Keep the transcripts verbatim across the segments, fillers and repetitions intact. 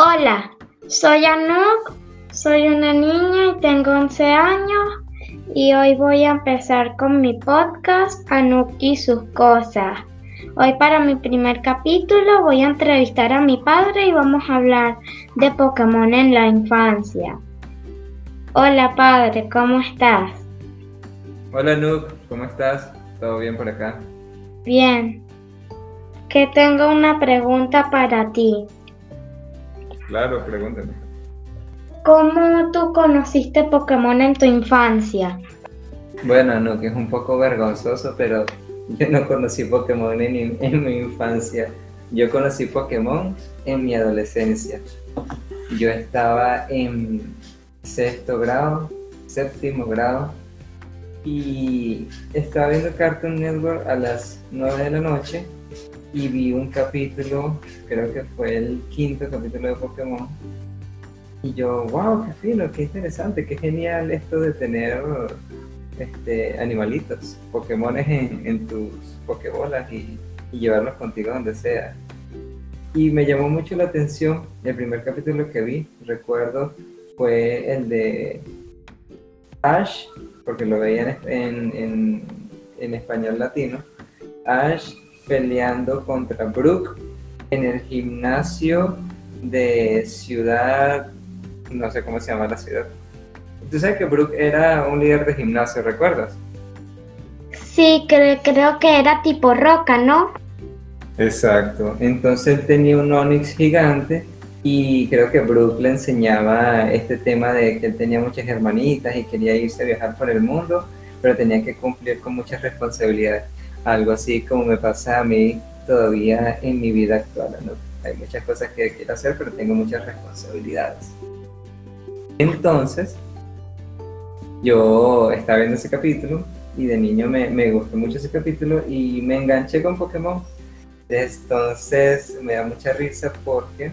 Hola, soy Anuk, soy una niña y tengo once años y hoy voy a empezar con mi podcast Anuk y sus cosas. Hoy para mi primer capítulo voy a entrevistar a mi padre y vamos a hablar de Pokémon en la infancia. Hola padre, ¿cómo estás? Hola Anuk, ¿cómo estás? ¿Todo bien por acá? Bien, que tengo una pregunta para ti. Claro, pregúntame. ¿Cómo tú conociste Pokémon en tu infancia? Bueno, no, que es un poco vergonzoso, pero yo no conocí Pokémon en, en mi infancia. Yo conocí Pokémon en mi adolescencia. Yo estaba en sexto grado, séptimo grado, y estaba viendo Cartoon Network a las nueve de la noche. Y vi un capítulo, creo que fue el quinto capítulo de Pokémon. Y yo, wow, qué fino, qué interesante, qué genial esto de tener este, animalitos, Pokémones en, en tus Pokébolas y, y llevarlos contigo donde sea. Y me llamó mucho la atención, el primer capítulo que vi, recuerdo, fue el de Ash, porque lo veía en, en, en español latino. Ash peleando contra Brooke en el gimnasio de ciudad, no sé cómo se llama la ciudad. ¿Tú sabes que Brooke era un líder de gimnasio, recuerdas? Sí, cre- creo que era tipo roca, ¿no? Exacto, entonces él tenía un Onix gigante y creo que Brooke le enseñaba este tema de que él tenía muchas hermanitas y quería irse a viajar por el mundo, pero tenía que cumplir con muchas responsabilidades. Algo así como me pasa a mí todavía en mi vida actual, ¿no? Hay muchas cosas que quiero hacer, pero tengo muchas responsabilidades. Entonces, yo estaba viendo ese capítulo y de niño me, me gustó mucho ese capítulo y me enganché con Pokémon. Entonces, me da mucha risa porque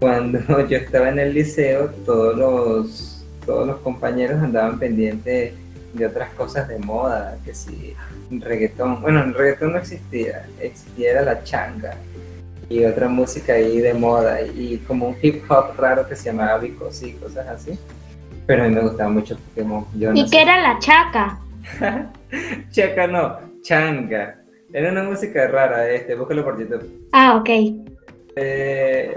cuando yo estaba en el liceo, todos los, todos los compañeros andaban pendientes de otras cosas de moda, que si reggaetón, bueno, el reggaetón no existía, existía la changa y otra música ahí de moda y como un hip hop raro que se llamaba bicos y cosas así, pero a mí me gustaba mucho Pokémon. Yo no ¿Y sé. qué era la chaca? Chaca no, changa, era una música rara, este, búscalo por YouTube. Ah, ok. Eh,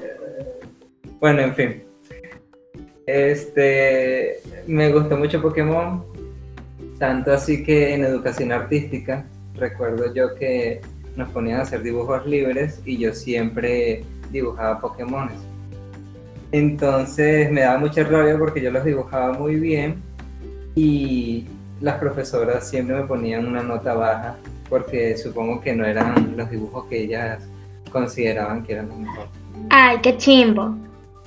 bueno, en fin, este, me gustó mucho Pokémon. Tanto así que en educación artística, recuerdo yo que nos ponían a hacer dibujos libres y yo siempre dibujaba Pokémones. Entonces me daba mucha rabia porque yo los dibujaba muy bien y las profesoras siempre me ponían una nota baja porque supongo que no eran los dibujos que ellas consideraban que eran los mejores. ¡Ay, qué chimbo!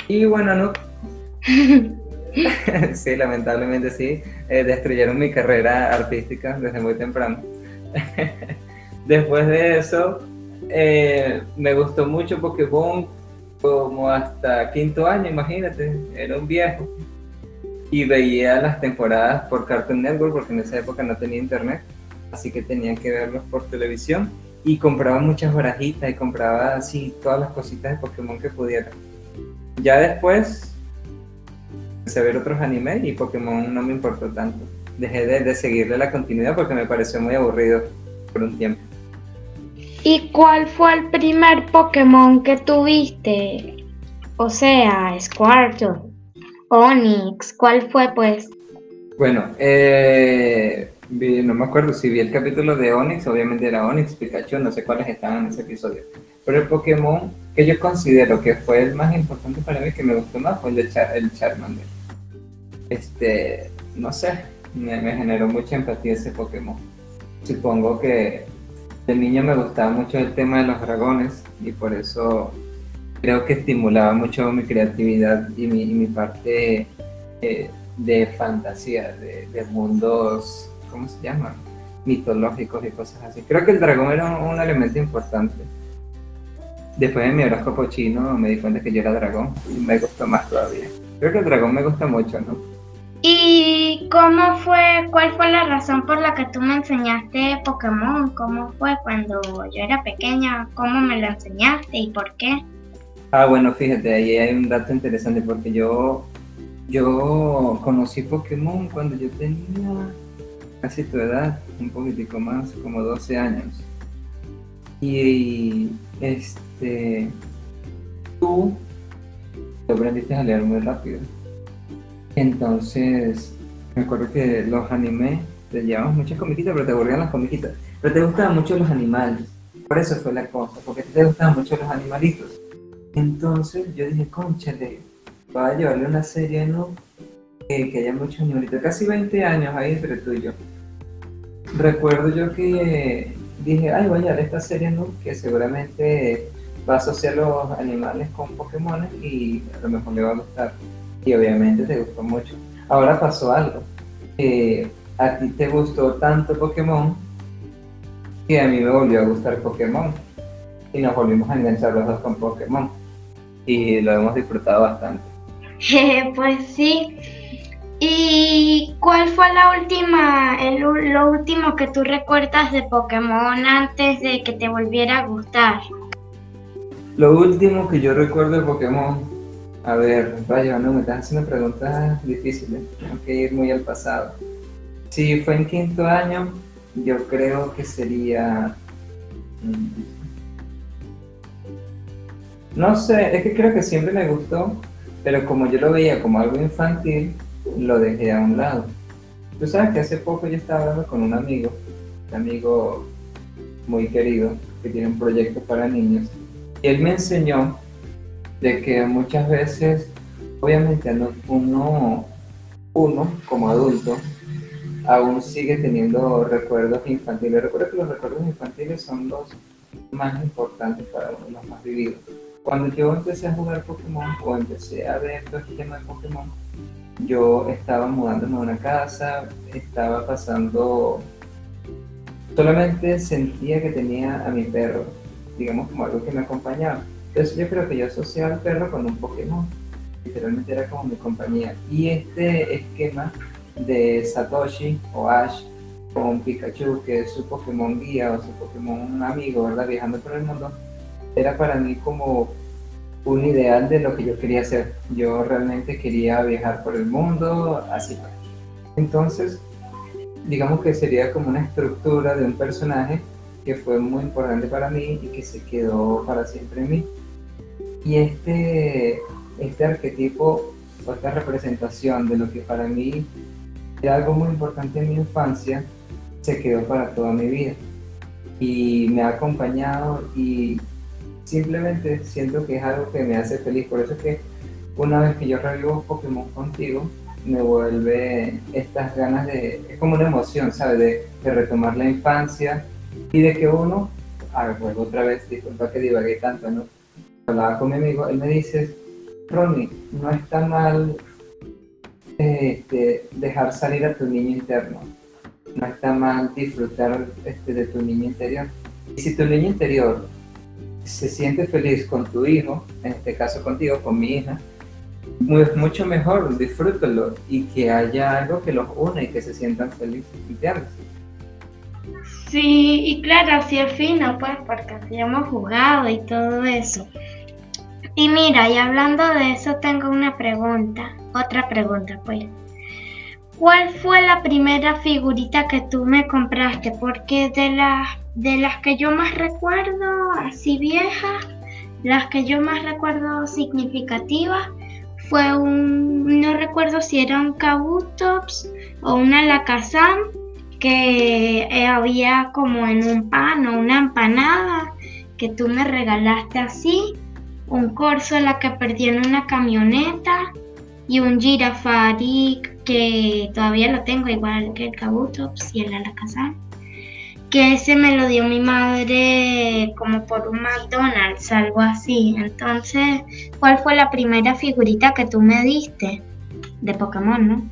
Y bueno, no... Sí, lamentablemente sí, eh, destruyeron mi carrera artística desde muy temprano. Después de eso, eh, me gustó mucho Pokémon como hasta quinto año, imagínate, era un viejo. Y veía las temporadas por Cartoon Network porque en esa época no tenía internet, así que tenía que verlos por televisión. Y compraba muchas barajitas y compraba así todas las cositas de Pokémon que pudiera. Ya después a ver otros animes y Pokémon no me importó tanto. Dejé de, de seguirle la continuidad porque me pareció muy aburrido por un tiempo. ¿Y cuál fue el primer Pokémon que tuviste? O sea, Squirtle, Onix, ¿cuál fue pues? Bueno, eh, vi, no me acuerdo si vi el capítulo de Onix, obviamente era Onix, Pikachu, no sé cuáles estaban en ese episodio. Pero el Pokémon que yo considero que fue el más importante para mí, que me gustó más, fue el de Char- el Charmander. Este, no sé, me, me generó mucha empatía ese Pokémon. Supongo que de niño me gustaba mucho el tema de los dragones y por eso creo que estimulaba mucho mi creatividad y mi, y mi parte eh, de fantasía, de, de mundos, ¿cómo se llama? Mitológicos y cosas así. Creo que el dragón era un, un elemento importante. Después de mi horóscopo chino me di cuenta que yo era dragón y me gustó más todavía. Creo que el dragón me gusta mucho, ¿no? ¿Y cómo fue, cuál fue la razón por la que tú me enseñaste Pokémon? ¿Cómo fue cuando yo era pequeña? ¿Cómo me lo enseñaste y por qué? Ah, bueno, fíjate, ahí hay un dato interesante porque yo, yo conocí Pokémon cuando yo tenía casi tu edad, un poquitico más, como doce años. Y este, tú te aprendiste a leer muy rápido. Entonces, me acuerdo que los animes, te llevamos muchas comiquitas, pero te aburrían las comiquitas. Pero te gustaban mucho los animales, por eso fue la cosa, porque te gustaban mucho los animalitos. Entonces yo dije, cónchale, voy a llevarle una serie, ¿no? Eh, que haya muchos animalitos, casi veinte años ahí entre tú y yo. Recuerdo yo que dije, ay, voy a llevar esta serie, ¿no? Que seguramente va a asociar los animales con Pokémon y a lo mejor le va a gustar. Y obviamente te gustó mucho. Ahora pasó algo. Eh, a ti te gustó tanto Pokémon que a mí me volvió a gustar Pokémon. Y nos volvimos a enganchar los dos con Pokémon. Y lo hemos disfrutado bastante. Pues sí. ¿Y cuál fue la última, el, lo último que tú recuerdas de Pokémon antes de que te volviera a gustar? Lo último que yo recuerdo de Pokémon, a ver, vaya, no me estás haciendo preguntas difíciles, tengo que ir muy al pasado. Si fue en quinto año, yo creo que sería... No sé, es que creo que siempre me gustó, pero como yo lo veía como algo infantil, lo dejé a un lado. Tú sabes que hace poco yo estaba hablando con un amigo, un amigo muy querido, que tiene un proyecto para niños, y él me enseñó de que muchas veces, obviamente uno, uno como adulto, aún sigue teniendo recuerdos infantiles. Recuerdo que los recuerdos infantiles son los más importantes para uno, los más vividos. Cuando yo empecé a jugar Pokémon o empecé a ver todo este tema de Pokémon, yo estaba mudándome a una casa, estaba pasando... Solamente sentía que tenía a mi perro, digamos como algo que me acompañaba. Entonces yo creo que yo asociaba al perro con un Pokémon, literalmente era como mi compañía. Y este esquema de Satoshi o Ash con Pikachu, que es su Pokémon guía o su Pokémon amigo, ¿verdad? Viajando por el mundo, era para mí como un ideal de lo que yo quería hacer. Yo realmente quería viajar por el mundo, así fue. Entonces, digamos que sería como una estructura de un personaje que fue muy importante para mí y que se quedó para siempre en mí. Y este, este arquetipo o esta representación de lo que para mí era algo muy importante en mi infancia, se quedó para toda mi vida. Y me ha acompañado y... simplemente siento que es algo que me hace feliz, por eso es que una vez que yo revivo Pokémon contigo, me vuelve estas ganas de... es como una emoción, ¿sabes? De, de retomar la infancia y de que uno... A ver, vuelvo otra vez, disculpa que divagué tanto, ¿no? Hablaba con mi amigo, él me dice, Ronnie, no está mal este, dejar salir a tu niño interno, no está mal disfrutar este, de tu niño interior. Y si tu niño interior se siente feliz con tu hijo, en este caso contigo, con mi hija, muy, mucho mejor, disfrútalo y que haya algo que los une y que se sientan felices, ¿entiendes? Sí, y claro, así es fino, pues, porque así hemos jugado y todo eso. Y mira, y hablando de eso, tengo una pregunta, otra pregunta, pues. ¿Cuál fue la primera figurita que tú me compraste? Porque de las de las que yo más recuerdo, así viejas, las que yo más recuerdo significativas, fue un, no recuerdo si era un Kabutops o un Alakazam, que había como en un pan o una empanada, que tú me regalaste así, un Corsola que perdí en una camioneta, y un Girafarig, que todavía lo tengo, igual que el Kabutops y el Alakazam, que ese me lo dio mi madre como por un McDonald's, algo así. Entonces, ¿cuál fue la primera figurita que tú me diste de Pokémon, no?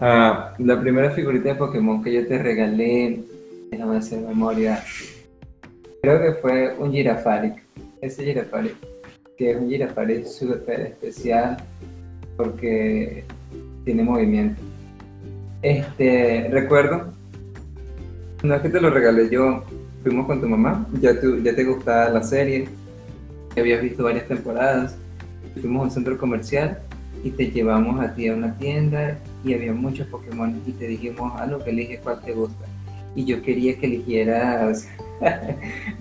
Ah, la primera figurita de Pokémon que yo te regalé, déjame hacer memoria, creo que fue un Girafarig, ese Girafarig, que es un Girafarig súper especial porque... tiene movimiento. Este, recuerdo, no es que te lo regalé yo, fuimos con tu mamá, ya, tú, ya te gustaba la serie, que habías visto varias temporadas. Fuimos a un centro comercial y te llevamos a ti a una tienda y había muchos Pokémon y te dijimos, ah, no, que eliges cuál te gusta. Y yo quería que eligieras,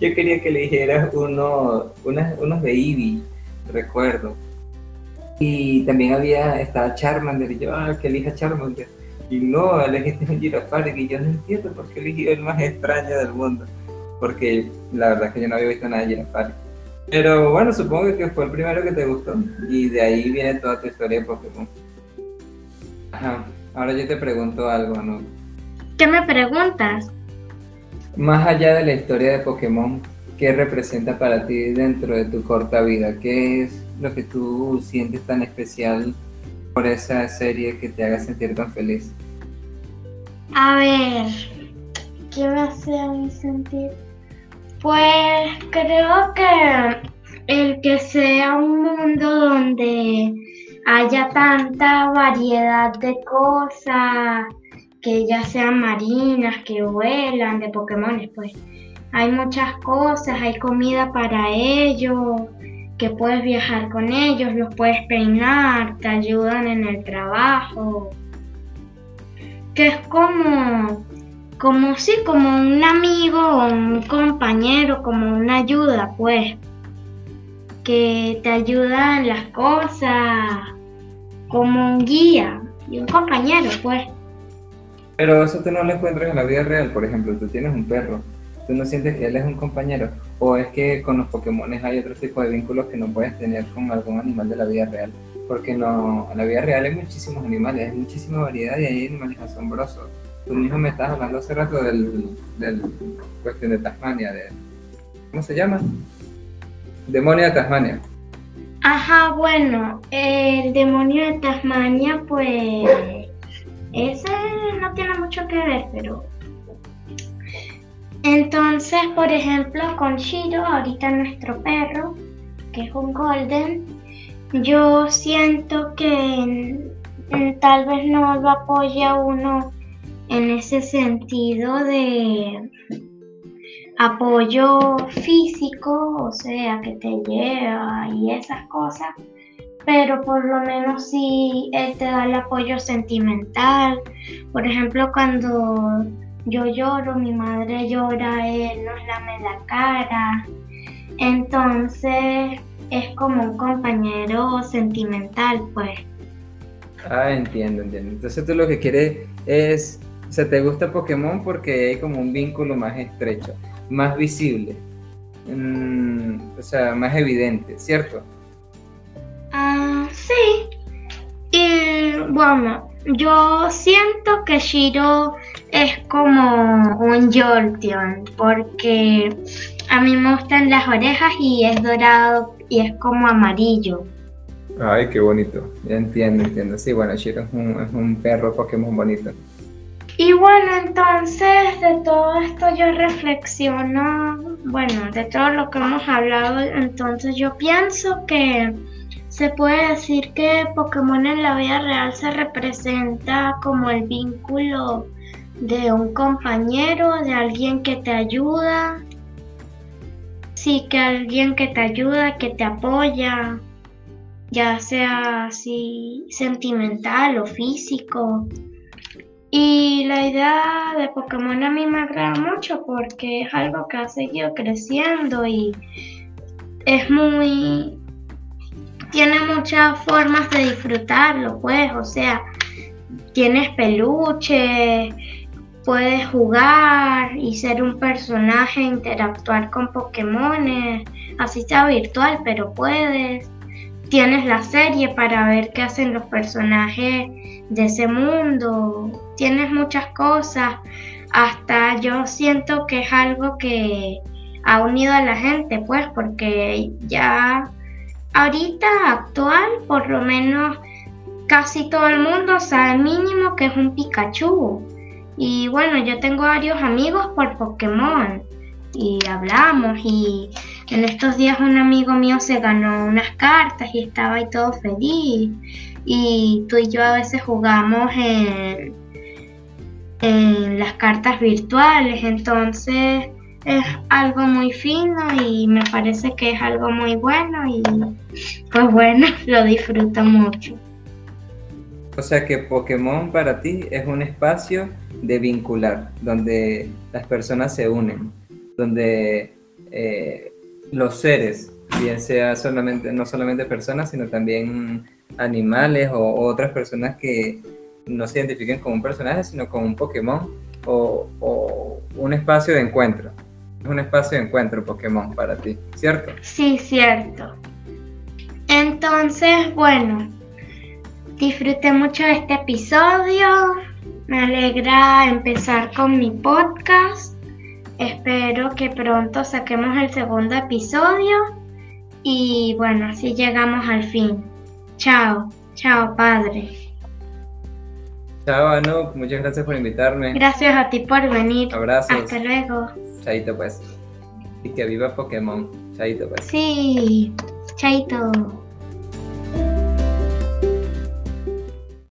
yo quería que eligieras uno, unas, unos de Eevee, recuerdo. Y también había, estaba Charmander y yo, ah, que elija Charmander. Y no, elegiste un Girafarig y yo no entiendo por qué elegí el más extraño del mundo. Porque la verdad es que yo no había visto nada de Girafarig. Pero bueno, supongo que fue el primero que te gustó y de ahí viene toda tu historia de Pokémon. Ajá. Ahora yo te pregunto algo, ¿no? ¿Qué me preguntas? Más allá de la historia de Pokémon, ¿qué representa para ti dentro de tu corta vida? ¿Qué es lo que tú sientes tan especial por esa serie que te haga sentir tan feliz? A ver, ¿qué me hace a mí sentir? Pues creo que el que sea un mundo donde haya tanta variedad de cosas, que ya sean marinas, que vuelan, de Pokémones, pues hay muchas cosas, hay comida para ellos, que puedes viajar con ellos, los puedes peinar, te ayudan en el trabajo, que es como, como sí, como un amigo o un compañero, como una ayuda, pues, que te ayuda en las cosas, como un guía y un compañero, pues. Pero eso tú no lo encuentras en la vida real, por ejemplo, tú tienes un perro, tú no sientes que él es un compañero, o es que con los Pokémones hay otro tipo de vínculos que no puedes tener con algún animal de la vida real, porque no, en la vida real hay muchísimos animales, hay muchísima variedad y hay animales asombrosos. Tú mismo me estás hablando hace rato del, del cuestión de Tasmania, de, ¿cómo se llama? Demonio de Tasmania. Ajá, bueno, el demonio de Tasmania, pues, ese no tiene mucho que ver, pero... Entonces, por ejemplo, con Shiro, ahorita nuestro perro, que es un Golden, yo siento que tal vez no lo apoya uno en ese sentido de apoyo físico, o sea, que te lleva y esas cosas, pero por lo menos sí él te da el apoyo sentimental. Por ejemplo, cuando yo lloro, mi madre llora, él nos lame la cara, entonces es como un compañero sentimental, pues. Ah, entiendo, entiendo. Entonces tú lo que quieres es... O sea, te gusta Pokémon porque hay como un vínculo más estrecho, más visible, mm, o sea, más evidente, ¿cierto? Ah, uh, sí. Y bueno, yo siento que Shiro es como un Jolteon porque a mí me gustan las orejas y es dorado y es como amarillo. Ay, qué bonito. Ya entiendo, entiendo. Sí, bueno, Shiro es un, es un perro Pokémon bonito. Y bueno, entonces de todo esto yo reflexiono, bueno, de todo lo que hemos hablado, entonces yo pienso que se puede decir que Pokémon en la vida real se representa como el vínculo de un compañero, de alguien que te ayuda, sí, que alguien que te ayuda, que te apoya, ya sea así sentimental o físico. Y la idea de Pokémon a mí me agrada mucho porque es algo que ha seguido creciendo y es muy... tiene muchas formas de disfrutarlo, pues, o sea, tienes peluches, puedes jugar y ser un personaje, interactuar con Pokémones, así sea virtual, pero puedes. Tienes la serie para ver qué hacen los personajes de ese mundo. Tienes muchas cosas, hasta yo siento que es algo que ha unido a la gente, pues, porque ya ahorita actual, por lo menos casi todo el mundo sabe mínimo que es un Pikachu. Y bueno, yo tengo varios amigos por Pokémon y hablamos y en estos días un amigo mío se ganó unas cartas y estaba ahí todo feliz. Y tú y yo a veces jugamos en... en las cartas virtuales, entonces es algo muy fino y me parece que es algo muy bueno y pues bueno, lo disfruto mucho. O sea que Pokémon para ti es un espacio de vincular, donde las personas se unen, donde eh, los seres, bien sea solamente, no solamente personas, sino también animales o, o otras personas que no se identifiquen con un personaje, sino con un Pokémon o, o un espacio de encuentro. Es un espacio de encuentro Pokémon para ti, ¿cierto? Sí, cierto. Entonces, bueno, disfruté mucho de este episodio. Me alegra empezar con mi podcast. Espero que pronto saquemos el segundo episodio. Y bueno, así llegamos al fin. Chao, chao padre. Chao Anu, muchas gracias por invitarme. Gracias a ti por venir. Abrazos. Hasta luego. Chaito pues. Y que viva Pokémon. Chaito pues. Sí, chaito.